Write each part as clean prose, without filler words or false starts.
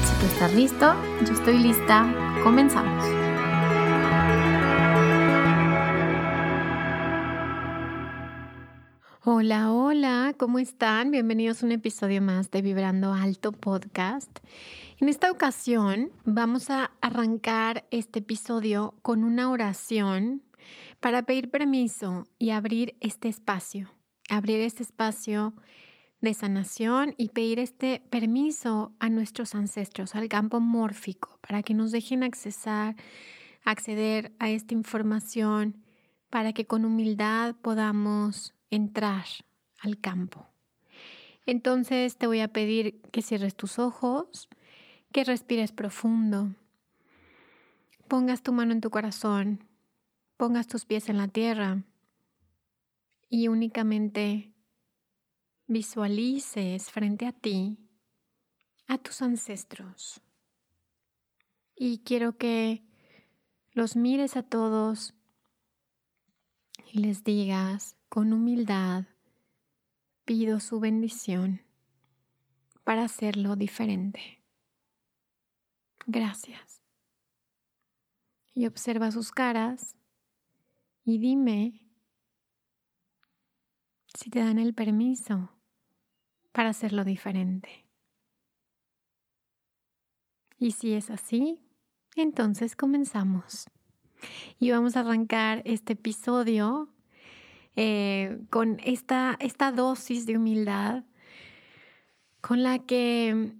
Si tú estás listo, yo estoy lista. Comenzamos. Hola, hola, ¿cómo están? Bienvenidos a un episodio más de Vibrando Alto Podcast. En esta ocasión vamos a arrancar este episodio con una oración para pedir permiso y abrir este espacio. Abrir este espacio de sanación y pedir este permiso a nuestros ancestros, al campo mórfico, para que nos dejen acceder a esta información, para que con humildad podamos entrar al campo. Entonces te voy a pedir que cierres tus ojos, que respires profundo, pongas tu mano en tu corazón, pongas tus pies en la tierra y únicamente visualices frente a ti a tus ancestros y quiero que los mires a todos y les digas con humildad: pido su bendición para hacerlo diferente. Gracias. Y observa sus caras y dime si te dan el permiso para hacerlo diferente. Y si es así, entonces comenzamos. Y vamos a arrancar este episodio con esta dosis de humildad con la que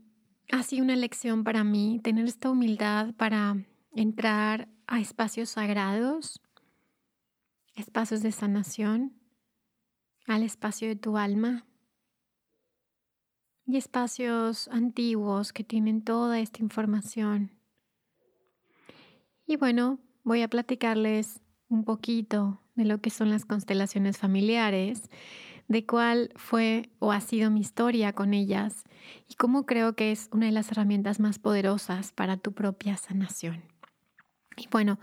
ha sido una lección para mí, tener esta humildad para entrar a espacios sagrados, espacios de sanación, al espacio de tu alma, y espacios antiguos que tienen toda esta información. Y bueno, voy a platicarles un poquito de lo que son las constelaciones familiares, de cuál fue o ha sido mi historia con ellas y cómo creo que es una de las herramientas más poderosas para tu propia sanación. Y bueno,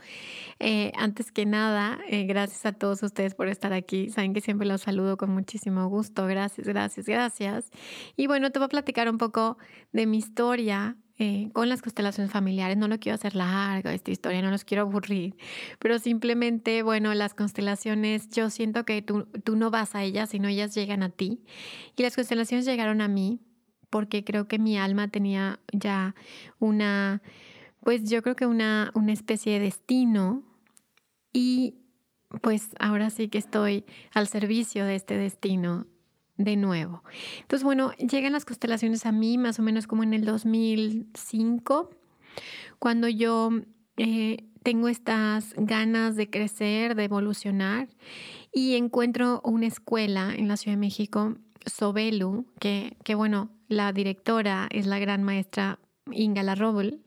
antes que nada, gracias a todos ustedes por estar aquí. Saben que siempre los saludo con muchísimo gusto. Gracias, gracias, gracias. Y bueno, te voy a platicar un poco de mi historia con las constelaciones familiares. No lo quiero hacer largo esta historia, no los quiero aburrir. Pero simplemente, bueno, las constelaciones, yo siento que tú no vas a ellas, sino ellas llegan a ti. Y las constelaciones llegaron a mí porque creo que mi alma tenía ya una especie de destino y pues ahora sí que estoy al servicio de este destino de nuevo. Entonces, bueno, llegan las constelaciones a mí más o menos como en el 2005, cuando yo tengo estas ganas de crecer, de evolucionar, y encuentro una escuela en la Ciudad de México, Sobelu, que bueno, la directora es la gran maestra Inga Larrobel.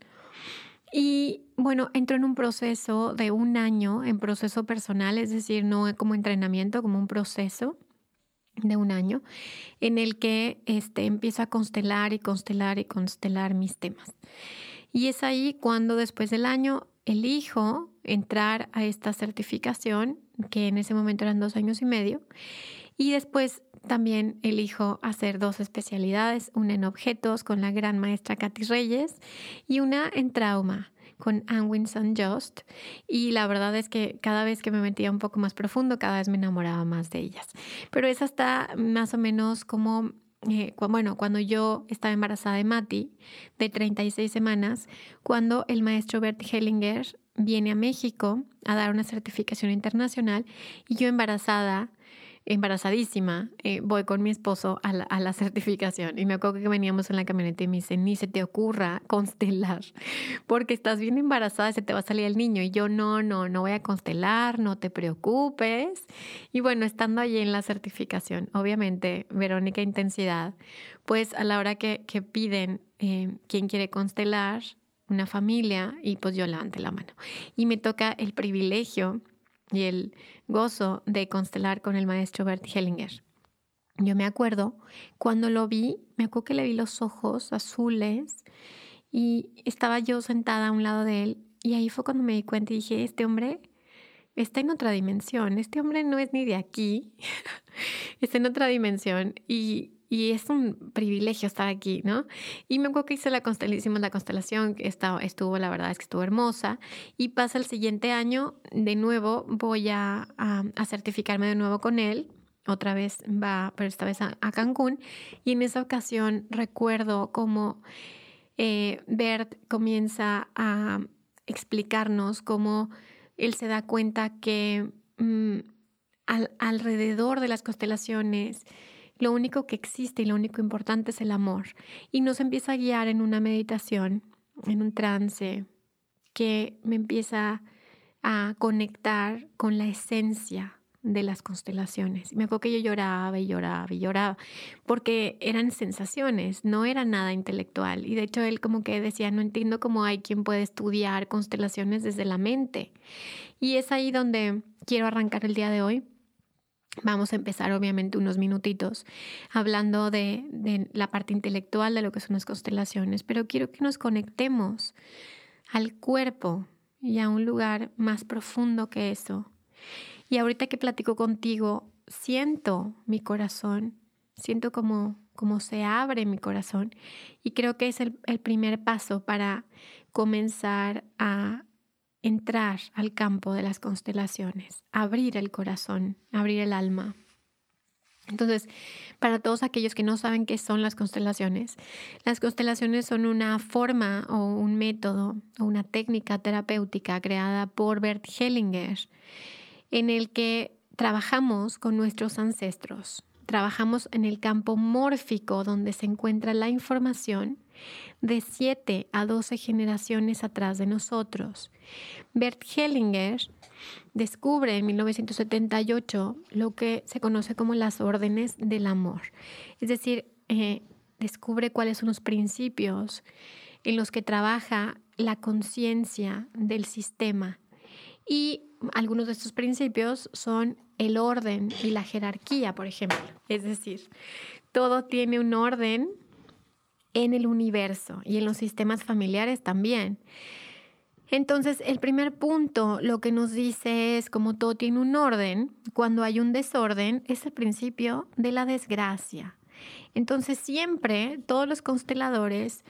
Y bueno, entro en un proceso de un año, en proceso personal, es decir, no como entrenamiento, como un proceso de un año en el que empiezo a constelar mis temas. Y es ahí cuando después del año elijo entrar a esta certificación, que en ese momento eran 2 años y medio, y después también elijo hacer 2 especialidades, una en objetos con la gran maestra Katy Reyes y una en trauma con Ann Winston Just. Y la verdad es que cada vez que me metía un poco más profundo, cada vez me enamoraba más de ellas. Pero es hasta más o menos como, cuando yo estaba embarazada de Mati, de 36 semanas, cuando el maestro Bert Hellinger viene a México a dar una certificación internacional y yo embarazadísima, voy con mi esposo a la certificación. Y me acuerdo que veníamos en la camioneta y me dice, ni se te ocurra constelar, porque estás bien embarazada y se te va a salir el niño. Y yo, no voy a constelar, no te preocupes. Y bueno, estando allí en la certificación, obviamente, Verónica Intensidad, pues a la hora que piden quién quiere constelar una familia, y pues yo levanté la mano. Y me toca el privilegio y el gozo de constelar con el maestro Bert Hellinger. Yo me acuerdo, cuando lo vi, me acuerdo que le vi los ojos azules y estaba yo sentada a un lado de él y ahí fue cuando me di cuenta y dije, este hombre está en otra dimensión, este hombre no es ni de aquí, está en otra dimensión y es un privilegio estar aquí, ¿no? Y me acuerdo que hicimos la constelación, la verdad es que estuvo hermosa. Y pasa el siguiente año, de nuevo voy a certificarme de nuevo con él. Otra vez va, pero esta vez a Cancún. Y en esa ocasión recuerdo cómo Bert comienza a explicarnos cómo él se da cuenta que alrededor de las constelaciones lo único que existe y lo único importante es el amor. Y nos empieza a guiar en una meditación, en un trance, que me empieza a conectar con la esencia de las constelaciones. Me acuerdo que yo lloraba, porque eran sensaciones, no era nada intelectual. Y de hecho él como que decía, no entiendo cómo hay quien puede estudiar constelaciones desde la mente. Y es ahí donde quiero arrancar el día de hoy. Vamos a empezar obviamente unos minutitos hablando de la parte intelectual de lo que son las constelaciones, pero quiero que nos conectemos al cuerpo y a un lugar más profundo que eso. Y ahorita que platico contigo, siento mi corazón, siento como se abre mi corazón y creo que es el primer paso para comenzar a entrar al campo de las constelaciones, abrir el corazón, abrir el alma. Entonces, para todos aquellos que no saben qué son las constelaciones son una forma o un método o una técnica terapéutica creada por Bert Hellinger en el que trabajamos con nuestros ancestros. Trabajamos en el campo mórfico donde se encuentra la información de 7 a 12 generaciones atrás de nosotros. Bert Hellinger descubre en 1978 lo que se conoce como las órdenes del amor. Es decir, descubre cuáles son los principios en los que trabaja la conciencia del sistema. Y algunos de estos principios son el orden y la jerarquía, por ejemplo. Es decir, todo tiene un orden en el universo y en los sistemas familiares también. Entonces, el primer punto lo que nos dice es como todo tiene un orden, cuando hay un desorden es el principio de la desgracia. Entonces, siempre todos los consteladores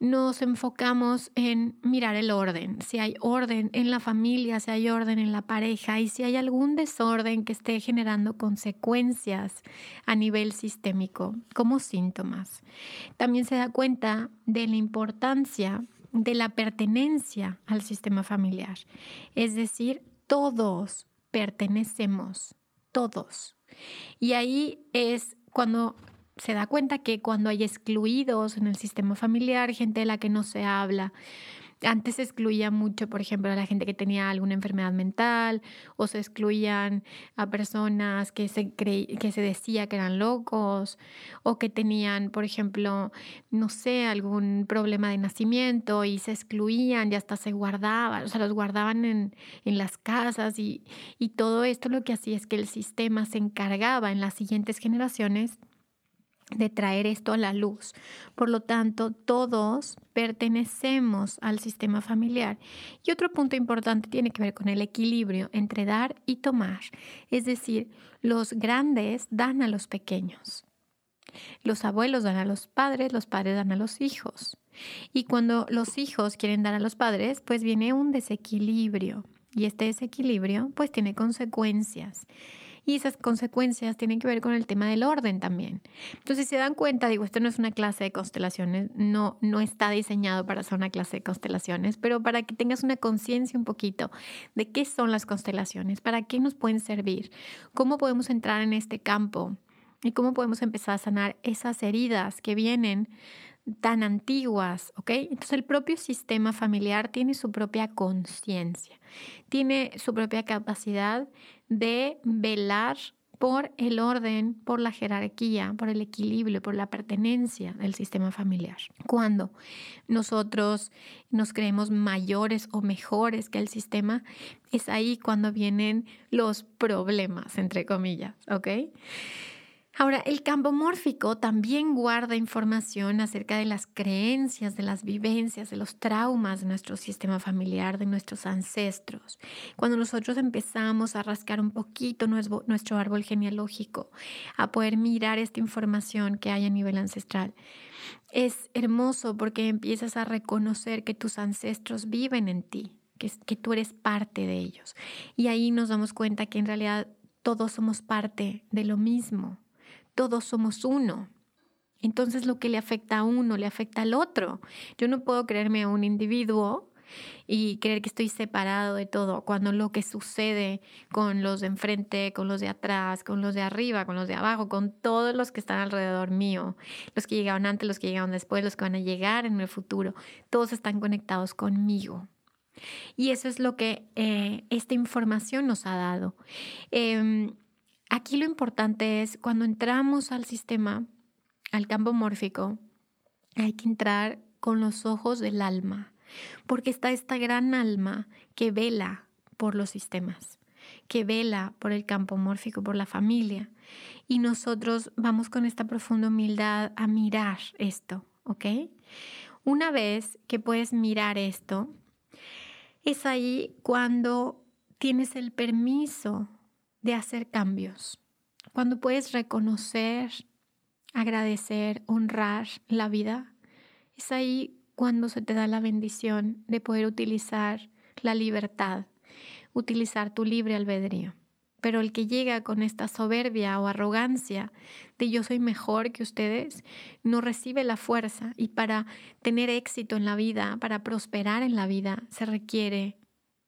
nos enfocamos en mirar el orden. Si hay orden en la familia, si hay orden en la pareja y si hay algún desorden que esté generando consecuencias a nivel sistémico como síntomas. También se da cuenta de la importancia de la pertenencia al sistema familiar. Es decir, todos pertenecemos, todos. Y ahí es cuando se da cuenta que cuando hay excluidos en el sistema familiar, gente de la que no se habla. Antes se excluía mucho, por ejemplo, a la gente que tenía alguna enfermedad mental o se excluían a personas que se decía que eran locos o que tenían, por ejemplo, no sé, algún problema de nacimiento y se excluían y hasta se guardaban, o sea, los guardaban en las casas y todo esto lo que hacía es que el sistema se encargaba en las siguientes generaciones de traer esto a la luz. Por lo tanto, todos pertenecemos al sistema familiar. Y otro punto importante tiene que ver con el equilibrio entre dar y tomar. Es decir, los grandes dan a los pequeños. Los abuelos dan a los padres dan a los hijos. Y cuando los hijos quieren dar a los padres, pues viene un desequilibrio. Y este desequilibrio, pues tiene consecuencias. y esas consecuencias tienen que ver con el tema del orden también. Entonces, si se dan cuenta, digo, esto no es una clase de constelaciones, no está diseñado para ser una clase de constelaciones, pero para que tengas una conciencia un poquito de qué son las constelaciones, para qué nos pueden servir, cómo podemos entrar en este campo y cómo podemos empezar a sanar esas heridas que vienen tan antiguas, ¿ok? Entonces el propio sistema familiar tiene su propia conciencia, tiene su propia capacidad de velar por el orden, por la jerarquía, por el equilibrio, por la pertenencia del sistema familiar. Cuando nosotros nos creemos mayores o mejores que el sistema, es ahí cuando vienen los problemas, entre comillas, ¿ok? Ahora, el campo mórfico también guarda información acerca de las creencias, de las vivencias, de los traumas de nuestro sistema familiar, de nuestros ancestros. Cuando nosotros empezamos a rascar un poquito nuestro árbol genealógico, a poder mirar esta información que hay a nivel ancestral, es hermoso porque empiezas a reconocer que tus ancestros viven en ti, que tú eres parte de ellos. Y ahí nos damos cuenta que en realidad todos somos parte de lo mismo. Todos somos uno. Entonces lo que le afecta a uno le afecta al otro. Yo no puedo creerme un individuo y creer que estoy separado de todo cuando lo que sucede con los de enfrente, con los de atrás, con los de arriba, con los de abajo, con todos los que están alrededor mío, los que llegaron antes, los que llegaron después, los que van a llegar en el futuro, todos están conectados conmigo. Y eso es lo que esta información nos ha dado. Aquí lo importante es cuando entramos al sistema, al campo mórfico, hay que entrar con los ojos del alma, porque está esta gran alma que vela por los sistemas, que vela por el campo mórfico, por la familia. Y nosotros vamos con esta profunda humildad a mirar esto, ¿ok? Una vez que puedes mirar esto, es ahí cuando tienes el permiso de hacer cambios, cuando puedes reconocer, agradecer, honrar la vida, es ahí cuando se te da la bendición de poder utilizar la libertad, utilizar tu libre albedrío. Pero el que llega con esta soberbia o arrogancia de yo soy mejor que ustedes, no recibe la fuerza, y para tener éxito en la vida, para prosperar en la vida, se requiere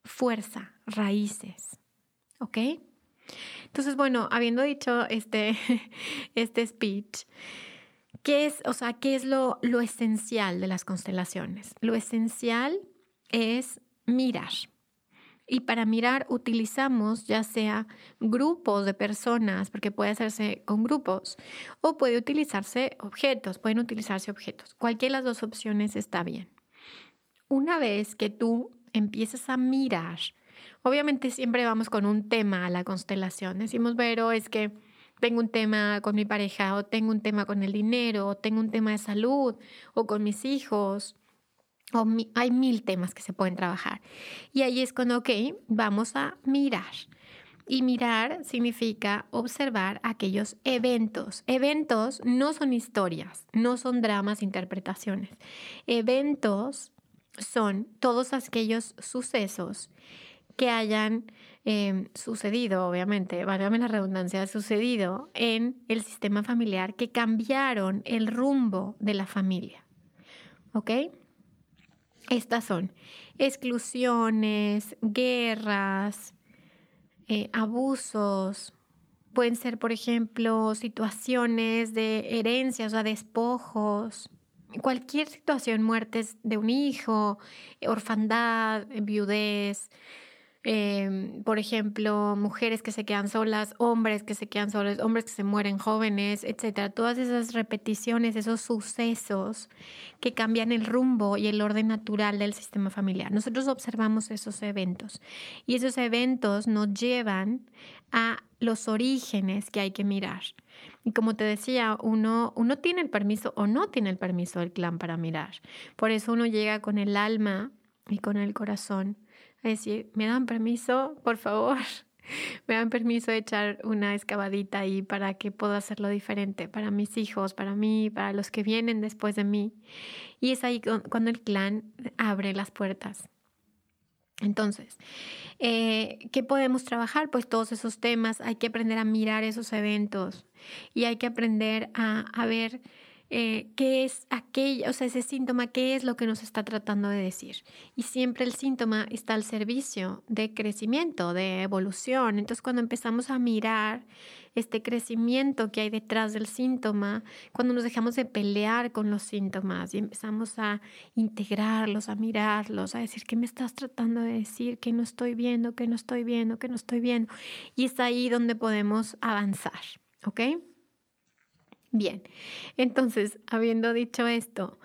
fuerza, raíces, ¿ok? Entonces, bueno, habiendo dicho este speech, ¿qué es lo esencial de las constelaciones? Lo esencial es mirar. Y para mirar utilizamos ya sea grupos de personas, porque puede hacerse con grupos, o puede utilizarse objetos, pueden utilizarse objetos. Cualquiera de las dos opciones está bien. Una vez que tú empiezas a mirar, obviamente siempre vamos con un tema a la constelación. Decimos, Vero, es que tengo un tema con mi pareja, o tengo un tema con el dinero, o tengo un tema de salud, o con mis hijos. Hay mil temas que se pueden trabajar. Y ahí es cuando, ok, vamos a mirar. Y mirar significa observar aquellos eventos. Eventos no son historias, no son dramas, interpretaciones. Eventos son todos aquellos sucesos que hayan sucedido, obviamente, válgame la redundancia, sucedido en el sistema familiar, que cambiaron el rumbo de la familia, ¿ok? Estas son exclusiones, guerras, abusos. Pueden ser, por ejemplo, situaciones de herencias, o sea, despojos. Cualquier situación, muertes de un hijo, orfandad, viudez. Por ejemplo, mujeres que se quedan solas, hombres que se quedan solos, hombres que se mueren jóvenes, etcétera. Todas esas repeticiones, esos sucesos que cambian el rumbo y el orden natural del sistema familiar. Nosotros observamos esos eventos, y esos eventos nos llevan a los orígenes que hay que mirar. Y como te decía, uno tiene el permiso o no tiene el permiso del clan para mirar. Por eso uno llega con el alma y con el corazón. Es decir, ¿me dan permiso, por favor? ¿Me dan permiso de echar una excavadita ahí para que pueda hacerlo diferente para mis hijos, para mí, para los que vienen después de mí? Y es ahí cuando el clan abre las puertas. Entonces, ¿qué podemos trabajar? Pues todos esos temas, hay que aprender a mirar esos eventos y hay que aprender a ver qué es aquello, o sea, ese síntoma, qué es lo que nos está tratando de decir. Y siempre el síntoma está al servicio de crecimiento, de evolución. Entonces, cuando empezamos a mirar este crecimiento que hay detrás del síntoma, cuando nos dejamos de pelear con los síntomas y empezamos a integrarlos, a mirarlos, a decir, ¿qué me estás tratando de decir? ¿Qué no estoy viendo? ¿Qué no estoy viendo? ¿Qué no estoy viendo? Y es ahí donde podemos avanzar, ¿ok? Bien, entonces, habiendo dicho esto,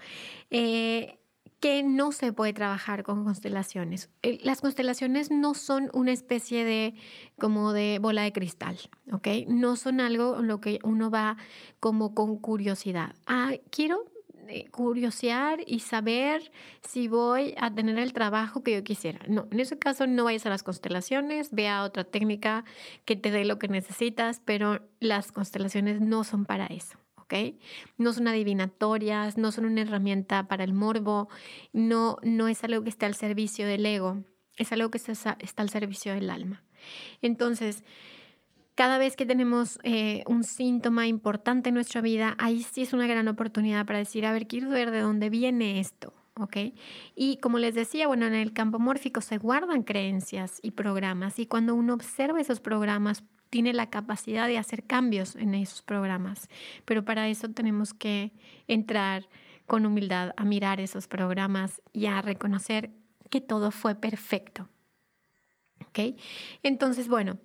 ¿qué no se puede trabajar con constelaciones? Las constelaciones no son una especie de como de bola de cristal, ¿ok? No son algo en lo que uno va como con curiosidad. Ah, quiero curiosear y saber si voy a tener el trabajo que yo quisiera. No, en ese caso no vayas a las constelaciones, ve a otra técnica que te dé lo que necesitas, pero las constelaciones no son para eso, ¿ok? No son adivinatorias, no son una herramienta para el morbo, no es algo que esté al servicio del ego, es algo que está al servicio del alma. Entonces, cada vez que tenemos un síntoma importante en nuestra vida, ahí sí es una gran oportunidad para decir, a ver, quiero ver de dónde viene esto, ¿ok? Y como les decía, bueno, en el campo mórfico se guardan creencias y programas, y cuando uno observa esos programas, tiene la capacidad de hacer cambios en esos programas. Pero para eso tenemos que entrar con humildad a mirar esos programas y a reconocer que todo fue perfecto. ¿Okay? Entonces, bueno,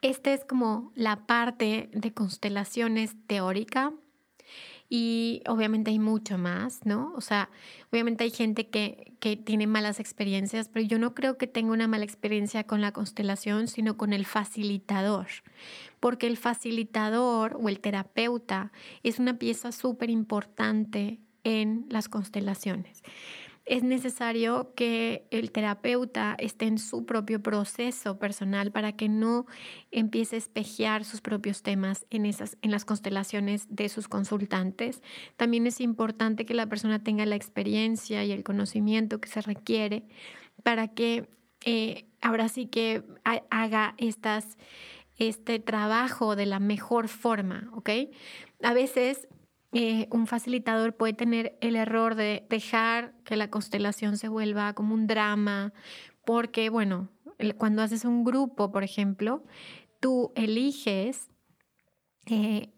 esta es como la parte de constelaciones teórica y obviamente hay mucho más, ¿no? O sea, obviamente hay gente que tiene malas experiencias, pero yo no creo que tenga una mala experiencia con la constelación, sino con el facilitador, porque el facilitador o el terapeuta es una pieza súper importante en las constelaciones. Es necesario que el terapeuta esté en su propio proceso personal para que no empiece a espejear sus propios temas en las constelaciones de sus consultantes. También es importante que la persona tenga la experiencia y el conocimiento que se requiere para que ahora sí que haga este trabajo de la mejor forma, ¿ok? A veces un facilitador puede tener el error de dejar que la constelación se vuelva como un drama, porque, bueno, cuando haces un grupo, por ejemplo, tú eliges,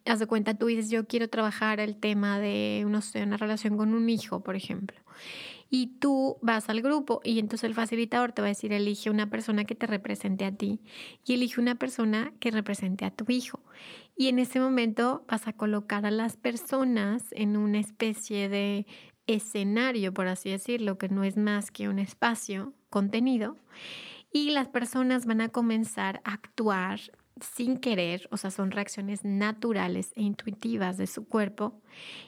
haz de cuenta, tú dices, yo quiero trabajar el tema de, no sé, una relación con un hijo, por ejemplo. Y tú vas al grupo y entonces el facilitador te va a decir, elige una persona que te represente a ti y elige una persona que represente a tu hijo. Y en ese momento vas a colocar a las personas en una especie de escenario, por así decirlo, que no es más que un espacio contenido. Y las personas van a comenzar a actuar sin querer, o sea, son reacciones naturales e intuitivas de su cuerpo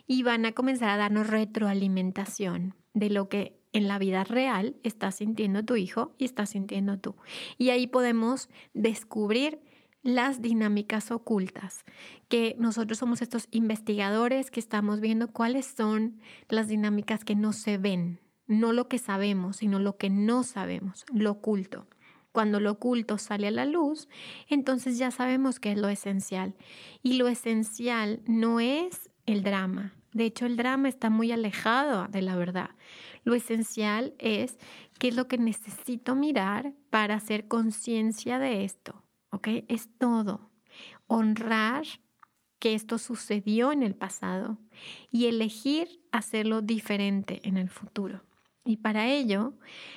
y van a comenzar a darnos retroalimentación de lo que en la vida real está sintiendo tu hijo y está sintiendo tú. Y ahí podemos descubrir las dinámicas ocultas, que nosotros somos estos investigadores que estamos viendo cuáles son las dinámicas que no se ven, no lo que sabemos, sino lo que no sabemos, lo oculto. Cuando lo oculto sale a la luz, entonces ya sabemos qué es lo esencial. Y lo esencial no es el drama. De hecho, el drama está muy alejado de la verdad. Lo esencial es qué es lo que necesito mirar para hacer conciencia de esto, ¿ok? Es todo. Honrar que esto sucedió en el pasado y elegir hacerlo diferente en el futuro. Y para ello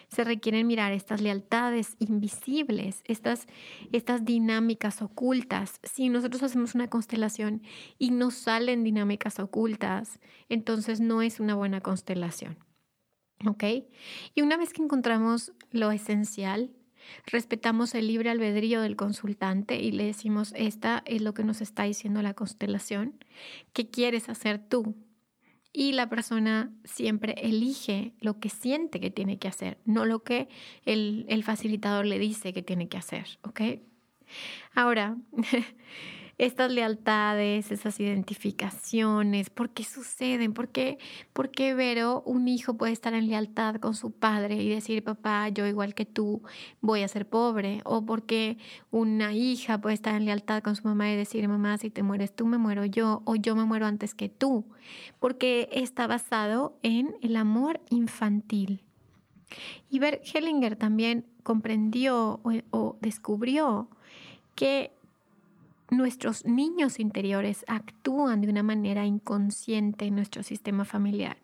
se requieren mirar estas lealtades invisibles, estas dinámicas ocultas. Si nosotros hacemos una constelación y no salen dinámicas ocultas, entonces no es una buena constelación, ¿ok? Y una vez que encontramos lo esencial, respetamos el libre albedrío del consultante y le decimos, esta es lo que nos está diciendo la constelación, ¿qué quieres hacer tú? Y la persona siempre elige lo que siente que tiene que hacer, no lo que el facilitador le dice que tiene que hacer, ¿ok? Ahora, estas lealtades, esas identificaciones, ¿por qué suceden? ¿Por qué Vero, un hijo puede estar en lealtad con su padre y decir, papá, yo igual que tú voy a ser pobre? ¿O por qué una hija puede estar en lealtad con su mamá y decir, mamá, si te mueres tú, me muero yo, o yo me muero antes que tú? Porque está basado en el amor infantil. Y Bert Hellinger también comprendió o descubrió que nuestros niños interiores actúan de una manera inconsciente en nuestro sistema familiar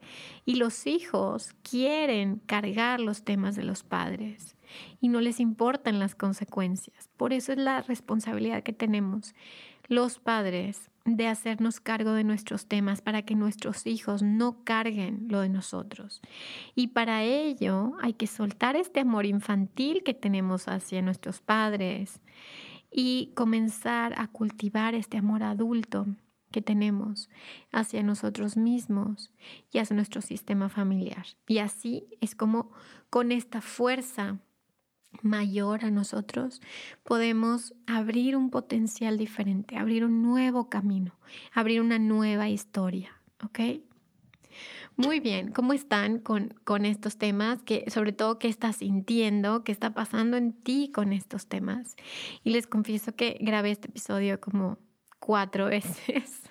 y los hijos quieren cargar los temas de los padres y no les importan las consecuencias. Por eso es la responsabilidad que tenemos los padres de hacernos cargo de nuestros temas para que nuestros hijos no carguen lo de nosotros. Y para ello hay que soltar este amor infantil que tenemos hacia nuestros padres y comenzar a cultivar este amor adulto que tenemos hacia nosotros mismos y hacia nuestro sistema familiar. Y así es como con esta fuerza mayor a nosotros, podemos abrir un potencial diferente, abrir un nuevo camino, abrir una nueva historia, ¿ok? Muy bien, ¿cómo están con estos temas? Que, sobre todo, ¿qué estás sintiendo? ¿Qué está pasando en ti con estos temas? Y les confieso que grabé este episodio como 4 veces.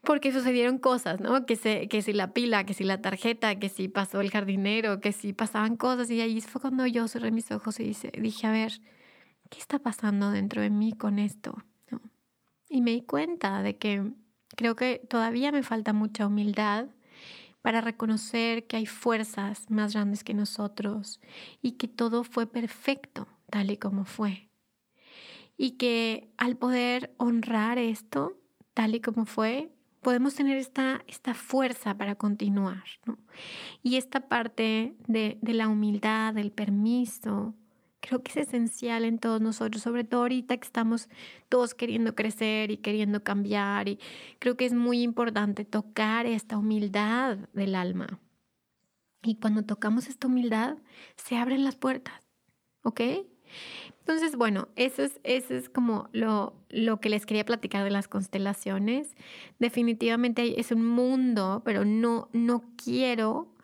Porque sucedieron cosas, ¿no? Que si la pila, que si la tarjeta, que si pasó el jardinero, que si pasaban cosas. Y ahí fue cuando yo cerré mis ojos y dije, a ver, ¿qué está pasando dentro de mí con esto? ¿No? Y me di cuenta de que creo que todavía me falta mucha humildad para reconocer que hay fuerzas más grandes que nosotros y que todo fue perfecto tal y como fue. Y que al poder honrar esto tal y como fue, podemos tener esta fuerza para continuar, ¿no? Y esta parte de la humildad, del permiso, creo que es esencial en todos nosotros, sobre todo ahorita que estamos todos queriendo crecer y queriendo cambiar, y creo que es muy importante tocar esta humildad del alma. Y cuando tocamos esta humildad, se abren las puertas, ¿ok? Entonces, bueno, eso es como lo que les quería platicar de las constelaciones. Definitivamente es un mundo, pero no quiero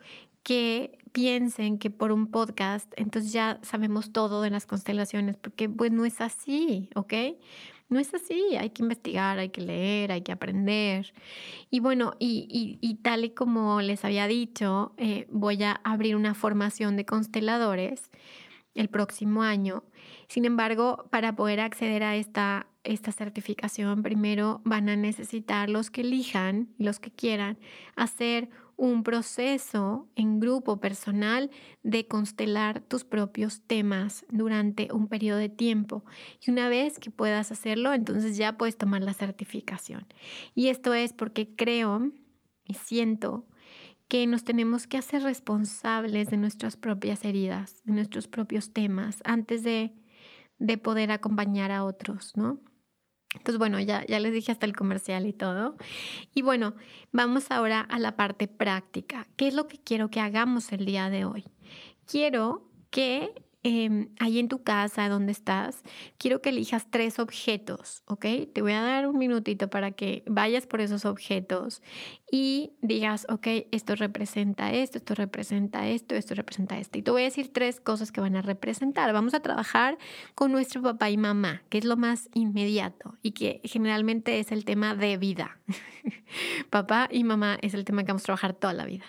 que piensen que por un podcast entonces ya sabemos todo de las constelaciones, porque pues no es así, ¿ok? No es así, hay que investigar, hay que leer, hay que aprender. Y bueno, y tal y como les había dicho, voy a abrir una formación de consteladores el próximo año. Sin embargo, para poder acceder a esta certificación, primero van a necesitar los que elijan, los que quieran, hacer un proceso en grupo personal de constelar tus propios temas durante un periodo de tiempo. Y una vez que puedas hacerlo, entonces ya puedes tomar la certificación. Y esto es porque creo y siento que nos tenemos que hacer responsables de nuestras propias heridas, de nuestros propios temas, antes de poder acompañar a otros, ¿no? Entonces, bueno, ya les dije hasta el comercial y todo. Y bueno, vamos ahora a la parte práctica. ¿Qué es lo que quiero que hagamos el día de hoy? Quiero que ahí en tu casa, donde estás, quiero que elijas 3 objetos, ¿ok? Te voy a dar un minutito para que vayas por esos objetos y digas, ok, esto representa esto, esto representa esto, esto representa esto. Y te voy a decir 3 cosas que van a representar. Vamos a trabajar con nuestro papá y mamá, que es lo más inmediato y que generalmente es el tema de vida. Papá y mamá es el tema que vamos a trabajar toda la vida.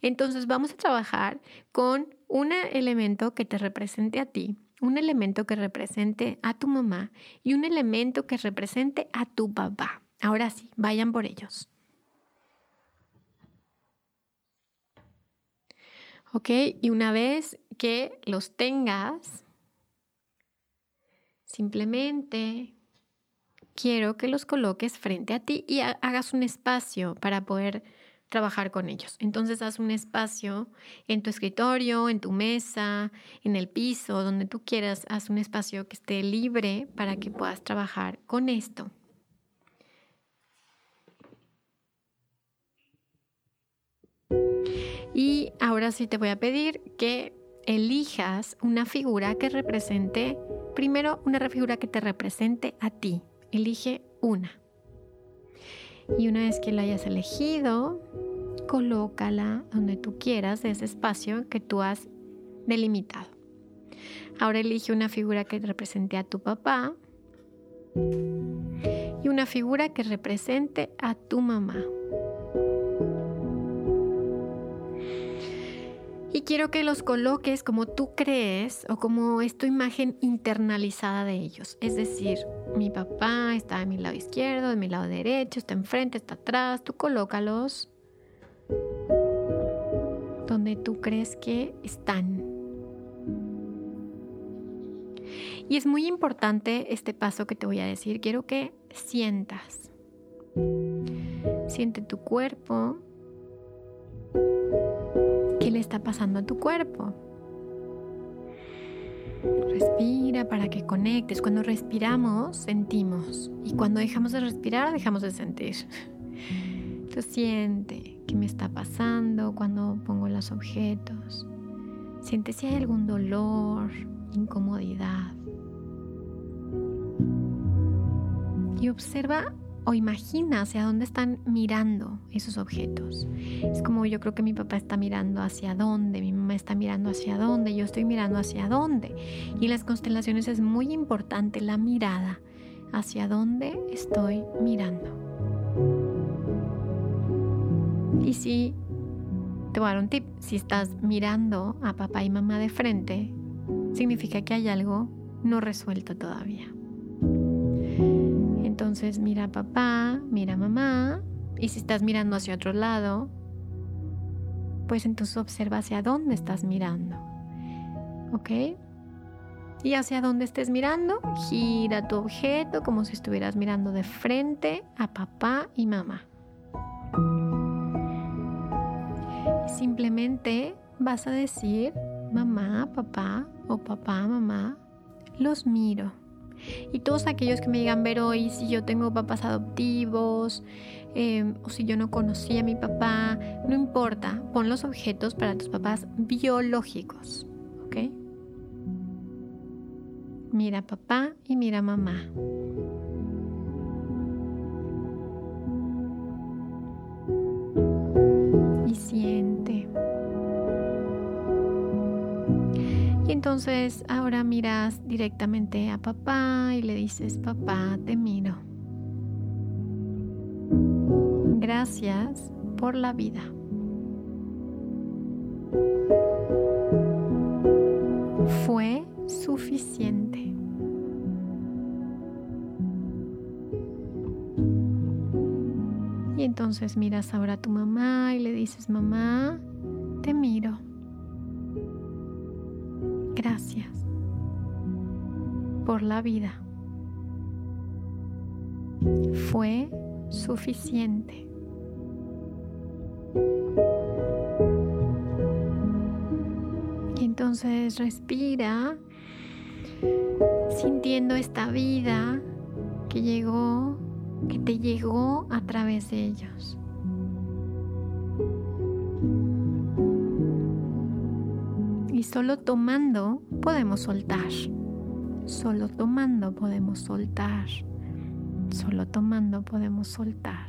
Entonces vamos a trabajar con un elemento que te represente a ti, un elemento que represente a tu mamá y un elemento que represente a tu papá. Ahora sí, vayan por ellos. Ok, y una vez que los tengas, simplemente quiero que los coloques frente a ti y hagas un espacio para poder trabajar con ellos. Entonces haz un espacio en tu escritorio, en tu mesa, en el piso, donde tú quieras, haz un espacio que esté libre para que puedas trabajar con esto. Y ahora sí te voy a pedir que elijas una figura que represente, primero una figura que te represente a ti, Elige una. Y una vez que la hayas elegido, colócala donde tú quieras de ese espacio que tú has delimitado. Ahora elige una figura que represente a tu papá y una figura que represente a tu mamá. Y quiero que los coloques como tú crees o como es tu imagen internalizada de ellos. Es decir, mi papá está de mi lado izquierdo, de mi lado derecho, está enfrente, está atrás. Tú colócalos donde tú crees que están. Y es muy importante este paso que te voy a decir. Quiero que sientas. Siente tu cuerpo. ¿Qué le está pasando a tu cuerpo? Respira para que conectes. Cuando respiramos, sentimos. Y cuando dejamos de respirar, dejamos de sentir. Entonces siente qué me está pasando cuando pongo los objetos. Siente si hay algún dolor, incomodidad. Y observa o imagina hacia dónde están mirando esos objetos. Es como yo creo que mi papá está mirando hacia dónde, mi mamá está mirando hacia dónde, yo estoy mirando hacia dónde. Y en las constelaciones es muy importante la mirada, hacia dónde estoy mirando. Y si, te voy a dar un tip, si estás mirando a papá y mamá de frente, significa que hay algo no resuelto todavía. Entonces mira a papá, mira a mamá, y si estás mirando hacia otro lado, pues entonces observa hacia dónde estás mirando, ¿ok? Y hacia dónde estés mirando, gira tu objeto como si estuvieras mirando de frente a papá y mamá. Simplemente vas a decir, mamá, papá, o papá, mamá, los miro. Y todos aquellos que me digan, pero hoy si yo tengo papás adoptivos o si yo no conocí a mi papá, no importa, pon los objetos para tus papás biológicos, ¿ok? Mira papá y mira mamá. Y siente. Y entonces ahora miras directamente a papá y le dices, papá, te miro. Gracias por la vida. Fue suficiente. Y entonces miras ahora a tu mamá y le dices, mamá, te miro. Gracias por la vida. Fue suficiente. Y entonces respira, sintiendo esta vida que llegó, que te llegó a través de ellos. Y solo tomando podemos soltar, solo tomando podemos soltar, solo tomando podemos soltar.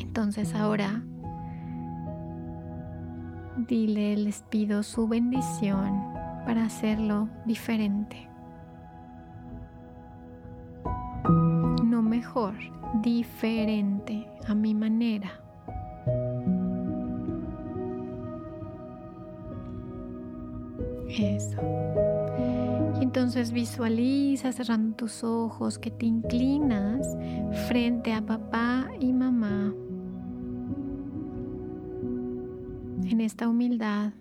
Entonces ahora dile, les pido su bendición para hacerlo diferente. No mejor, diferente, a mi manera. Eso. Y entonces visualiza cerrando tus ojos que te inclinas frente a papá y mamá en esta humildad.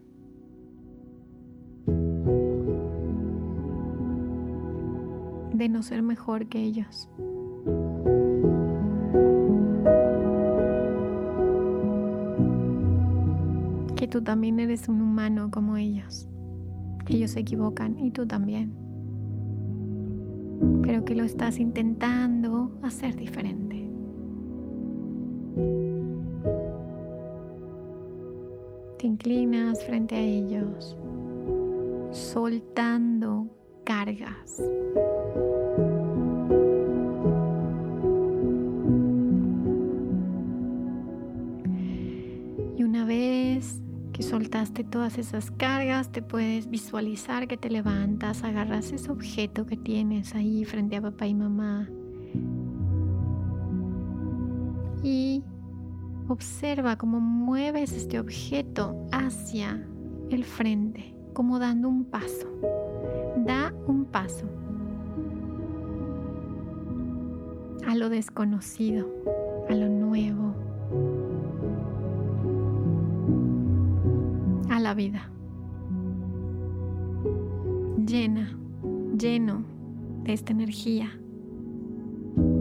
De no ser mejor que ellos. Que tú también eres un humano como ellos. Ellos se equivocan y tú también, pero que lo estás intentando hacer diferente. Te inclinas frente a ellos, soltando cargas, soltaste todas esas cargas, te puedes visualizar que te levantas, agarras ese objeto que tienes ahí frente a papá y mamá y observa cómo mueves este objeto hacia el frente, como dando un paso. Da un paso a lo desconocido, a lo nuevo, a la vida. Llena, lleno de esta energía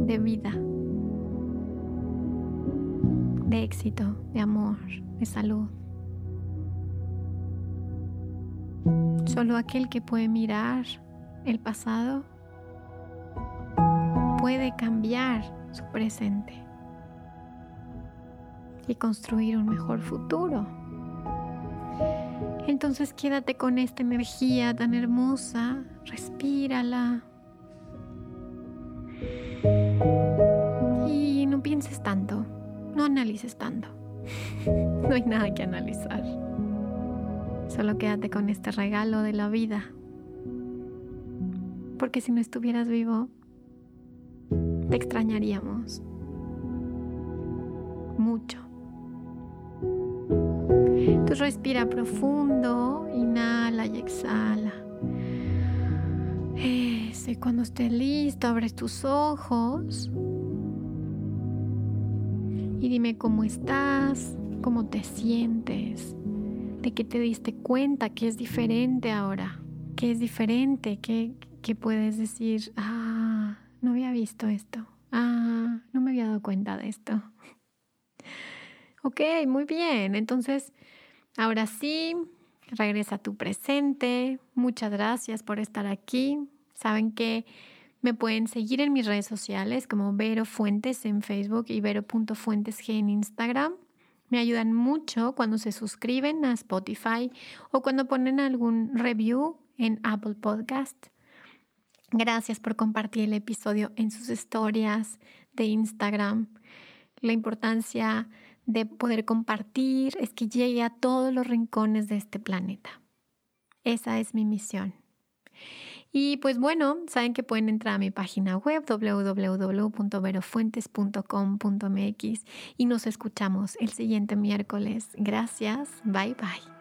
de vida, de éxito, de amor, de salud. Solo aquel que puede mirar el pasado puede cambiar su presente y construir un mejor futuro. Entonces quédate con esta energía tan hermosa, respírala y no pienses tanto, no analices tanto, no hay nada que analizar. Solo quédate con este regalo de la vida, porque si no estuvieras vivo, te extrañaríamos mucho. Entonces respira profundo, inhala y exhala. Eso, y cuando estés listo, abres tus ojos y dime cómo estás, cómo te sientes, de que te diste cuenta que es diferente ahora, que es diferente, que puedes decir, ah, no había visto esto, ah, no me había dado cuenta de esto. Ok, muy bien, entonces ahora sí, regresa a tu presente. Muchas gracias por estar aquí. Saben que me pueden seguir en mis redes sociales como Vero Fuentes en Facebook y Vero.fuentesg en Instagram. Me ayudan mucho cuando se suscriben a Spotify o cuando ponen algún review en Apple Podcast. Gracias por compartir el episodio en sus historias de Instagram. La importancia de poder compartir es que llegue a todos los rincones de este planeta. Esa es mi misión. Y pues bueno, saben que pueden entrar a mi página web www.verofuentes.com.mx y nos escuchamos el siguiente miércoles. Gracias. Bye, bye.